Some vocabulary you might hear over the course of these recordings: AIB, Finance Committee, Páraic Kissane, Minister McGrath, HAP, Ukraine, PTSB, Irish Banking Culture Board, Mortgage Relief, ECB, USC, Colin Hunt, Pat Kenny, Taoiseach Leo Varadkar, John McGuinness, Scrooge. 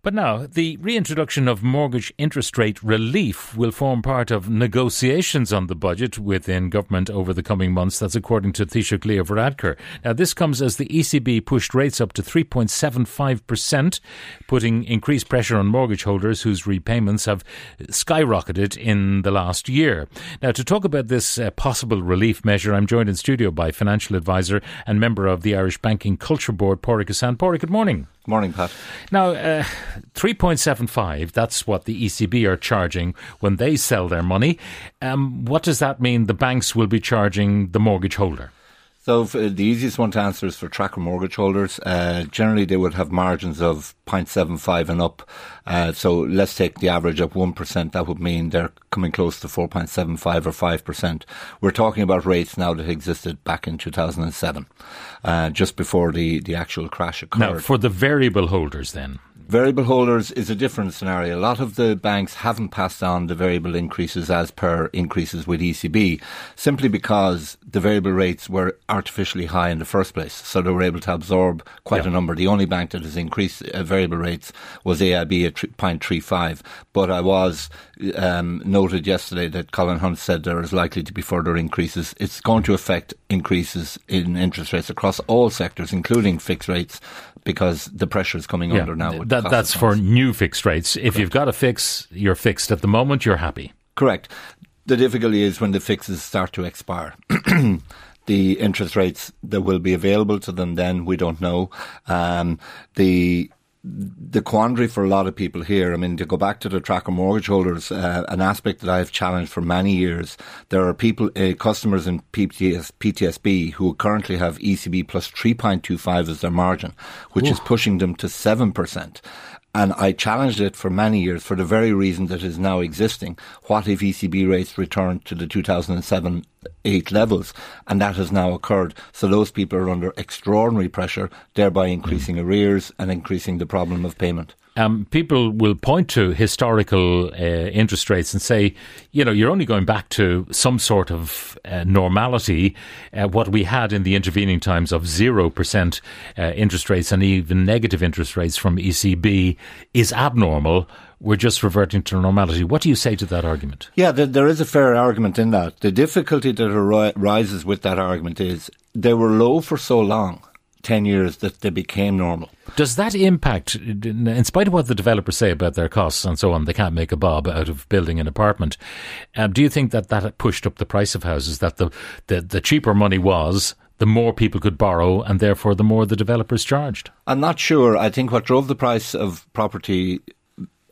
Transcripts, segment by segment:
But now, the reintroduction of mortgage interest rate relief will form part of negotiations on the budget within government over the coming months. That's according to Taoiseach Leo Varadkar. Now, this comes as the ECB pushed rates up to 3.75%, putting increased pressure on mortgage holders whose repayments have skyrocketed in the last year. Now, to talk about this possible relief measure, I'm joined in studio by financial advisor and member of the Irish Banking Culture Board, Páraic Kissane. Páraic, good morning. Morning, Pat. Now, 3.75, that's what the ECB are charging when they sell their money. What does that mean the banks will be charging the mortgage holder? So the easiest one to answer is for tracker mortgage holders. Generally, they would have margins of 0.75 and up. So let's take the average of 1%. That would mean they're coming close to 4.75 or 5%. We're talking about rates now that existed back in 2007, just before the actual crash occurred. Now, for the variable holders then? Variable holders is a different scenario. A lot of the banks haven't passed on the variable increases as per increases with ECB, simply because the variable rates were artificially high in the first place. So they were able to absorb quite a number. The only bank that has increased variable rates was AIB at 0.35. But I was noted yesterday that Colin Hunt said there is likely to be further increases. It's going to affect increases in interest rates across all sectors, including fixed rates, because the pressure is coming under now. That's for new fixed rates. If you've got a fix, you're fixed. At the moment, you're happy. Correct. The difficulty is when the fixes start to expire. The interest rates that will be available to them then, we don't know. The quandary for a lot of people here, I mean, to go back to the tracker mortgage holders, an aspect that I've challenged for many years, there are people, customers in PTSB who currently have ECB plus 3.25 as their margin, which is pushing them to 7%. And I challenged it for many years for the very reason that is now existing. What if ECB rates return to the 2007-8 levels? And that has now occurred. So those people are under extraordinary pressure, thereby increasing arrears and increasing the problem of payment. People will point to historical interest rates and say, you know, you're only going back to some sort of normality, what we had in the intervening times of 0% interest rates and even negative interest rates from ECB is abnormal. We're just reverting to normality. What do you say to that argument? Yeah, there is a fair argument in that. The difficulty that arises with that argument is they were low for so long, 10 years, that they became normal. Does that impact, in spite of what the developers say about their costs and so on, they can't make a bob out of building an apartment, do you think that pushed up the price of houses, that the cheaper money was, the more people could borrow and therefore the more the developers charged? I'm not sure. I think what drove the price of property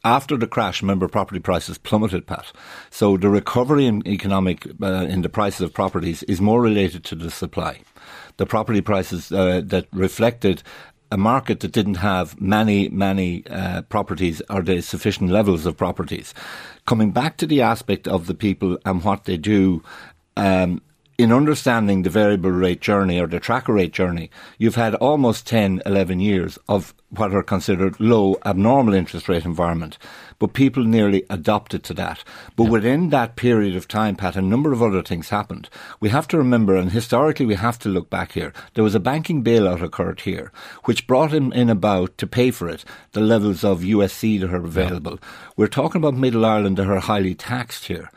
after the crash, remember, property prices plummeted, Pat. So the recovery in in the prices of properties is more related to the supply. The property prices that reflected a market that didn't have many properties or the sufficient levels of properties. Coming back to the aspect of the people and what they do, in understanding the variable rate journey or the tracker rate journey, you've had almost 10, 11 years of what are considered low, abnormal interest rate environment. But people nearly adopted to that. But within that period of time, Pat, a number of other things happened. We have to remember, and historically we have to look back here, there was a banking bailout occurred here, which brought in about, to pay for it, the levels of USC that are available. Yeah. We're talking about Middle Ireland that are highly taxed here.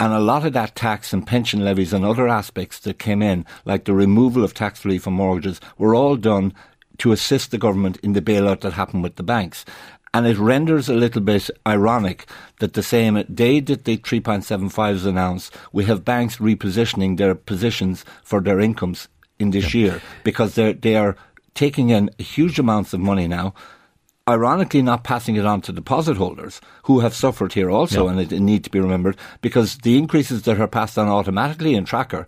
And a lot of that tax and pension levies and other aspects that came in, like the removal of tax relief on mortgages, were all done to assist the government in the bailout that happened with the banks. And it renders a little bit ironic that the same day that the 3.75 is announced, we have banks repositioning their positions for their incomes in this year, because they are taking in huge amounts of money now, ironically not passing it on to deposit holders who have suffered here also, and it need to be remembered, because the increases that are passed on automatically in tracker,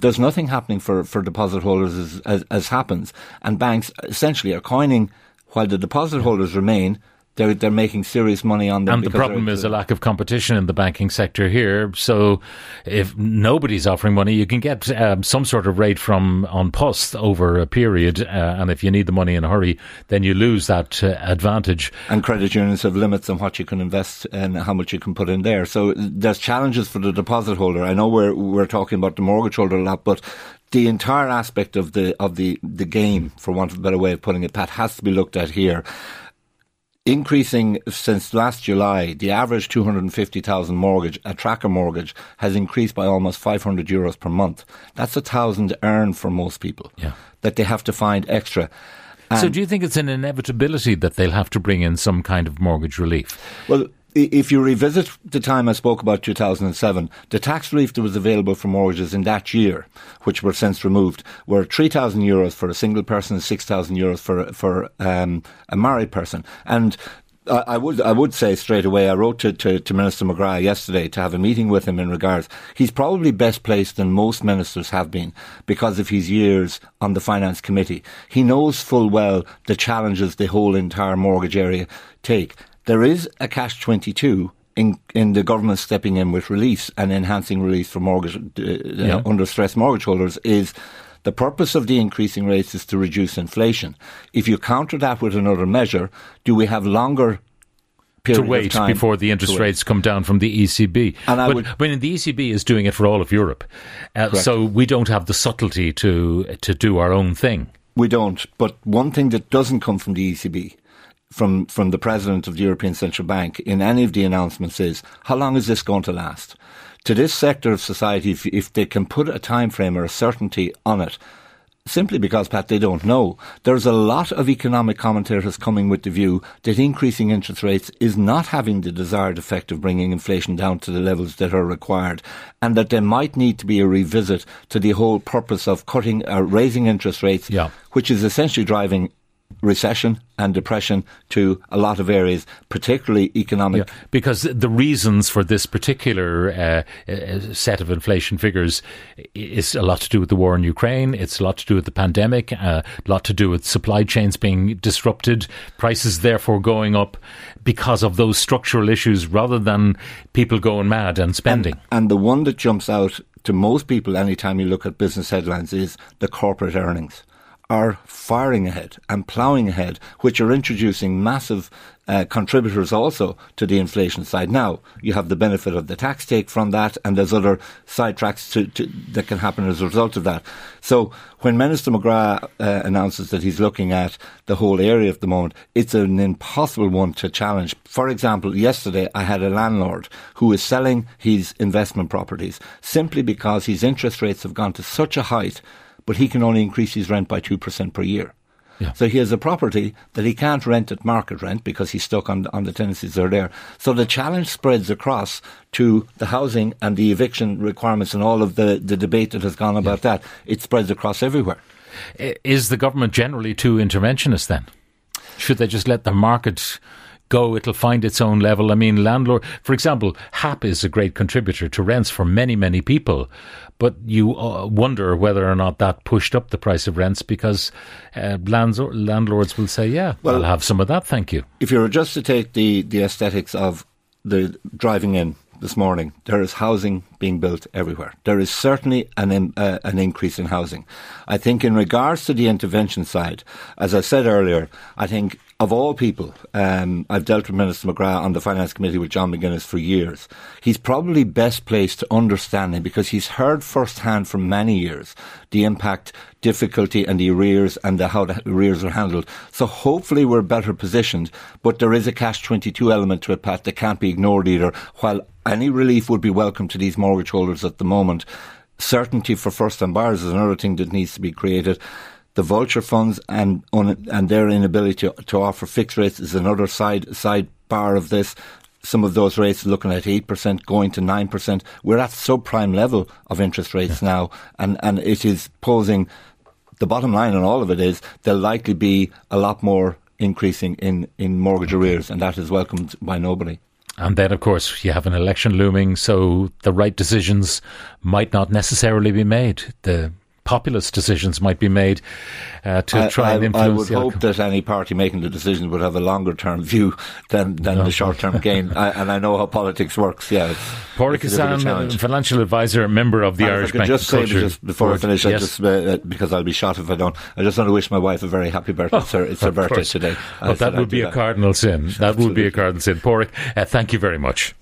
there's nothing happening for deposit holders as happens. And banks essentially are coining, while the deposit holders remain, they're making serious money on them. And the problem is a lack of competition in the banking sector here. So if nobody's offering money, you can get some sort of rate from on post over a period. And if you need the money in a hurry, then you lose that advantage. And credit unions have limits on what you can invest and how much you can put in there. So there's challenges for the deposit holder. I know we're talking about the mortgage holder a lot, but the entire aspect of the game, for want of a better way of putting it, Pat, has to be looked at here. Increasing since last July, the average 250,000 mortgage, a tracker mortgage, has increased by almost 500 euros per month. That's 1,000 earned for most people that they have to find extra. So do you think it's an inevitability that they'll have to bring in some kind of mortgage relief? Well, if you revisit the time I spoke about, 2007, the tax relief that was available for mortgages in that year, which were since removed, were 3,000 euros for a single person and 6,000 euros for a married person. And I would say straight away, I wrote to Minister McGrath yesterday to have a meeting with him in regards. He's probably best placed than most ministers have been because of his years on the Finance Committee. He knows full well the challenges the whole entire mortgage area take. There is a catch-22 in the government stepping in with release and enhancing release for mortgage under stress mortgage holders is... The purpose of the increasing rates is to reduce inflation. If you counter that with another measure, do we have longer periods of time before the interest rates come down from the ECB? But the ECB is doing it for all of Europe. So we don't have the subtlety to do our own thing. We don't. But one thing that doesn't come from the ECB, from the President of the European Central Bank, in any of the announcements is, how long is this going to last? To this sector of society, if they can put a time frame or a certainty on it, simply because, Pat, they don't know. There's a lot of economic commentators coming with the view that increasing interest rates is not having the desired effect of bringing inflation down to the levels that are required, and that there might need to be a revisit to the whole purpose of cutting or raising interest rates, which is essentially driving recession and depression to a lot of areas, particularly economic. Yeah, because the reasons for this particular set of inflation figures is a lot to do with the war in Ukraine, it's a lot to do with the pandemic, a lot to do with supply chains being disrupted, prices therefore going up because of those structural issues rather than people going mad and spending. And the one that jumps out to most people anytime you look at business headlines is the corporate earnings are firing ahead and ploughing ahead, which are introducing massive contributors also to the inflation side. Now, you have the benefit of the tax take from that, and there's other sidetracks that can happen as a result of that. So when Minister McGrath announces that he's looking at the whole area at the moment, it's an impossible one to challenge. For example, yesterday I had a landlord who is selling his investment properties simply because his interest rates have gone to such a height, but he can only increase his rent by 2% per year. Yeah. So he has a property that he can't rent at market rent because he's stuck on the tenancies that are there. So the challenge spreads across to the housing and the eviction requirements and all of the debate that has gone about that. It spreads across everywhere. Is the government generally too interventionist then? Should they just let the market go? It'll find its own level. I mean, landlord, for example, HAP is a great contributor to rents for many, many people. But you wonder whether or not that pushed up the price of rents because landlords will say, well, I'll have some of that, thank you. If you were just to take the aesthetics of the driving in this morning, there is housing being built everywhere. There is certainly an increase in housing. I think in regards to the intervention side, as I said earlier, I think of all people, I've dealt with Minister McGrath on the Finance Committee with John McGuinness for years. He's probably best placed to understand it because he's heard firsthand for many years the impact, difficulty and the arrears and how the arrears are handled. So hopefully we're better positioned, but there is a catch-22 element to it, Pat, that can't be ignored either. While any relief would be welcome to these mortgage holders at the moment, certainty for first-time buyers is another thing that needs to be created. The vulture funds and their inability to offer fixed rates is another sidebar of this. Some of those rates looking at 8% going to 9%. We're at subprime level of interest rates now, and it is posing, the bottom line on all of it is there'll likely be a lot more increasing in mortgage arrears, and that is welcomed by nobody. And then, of course, you have an election looming, so the right decisions might not necessarily be made. The populist decisions might be made to try and influence. I would hope that any party making the decision would have a longer term view than the short term gain. I know how politics works. Yeah, Páraic Kissane, financial advisor, member of the Irish Banking Culture Board. Before I finish, I just because I'll be shot if I don't. I just want to wish my wife a very happy birthday. It's her birthday today. That would be a cardinal sin. Páraic, thank you very much.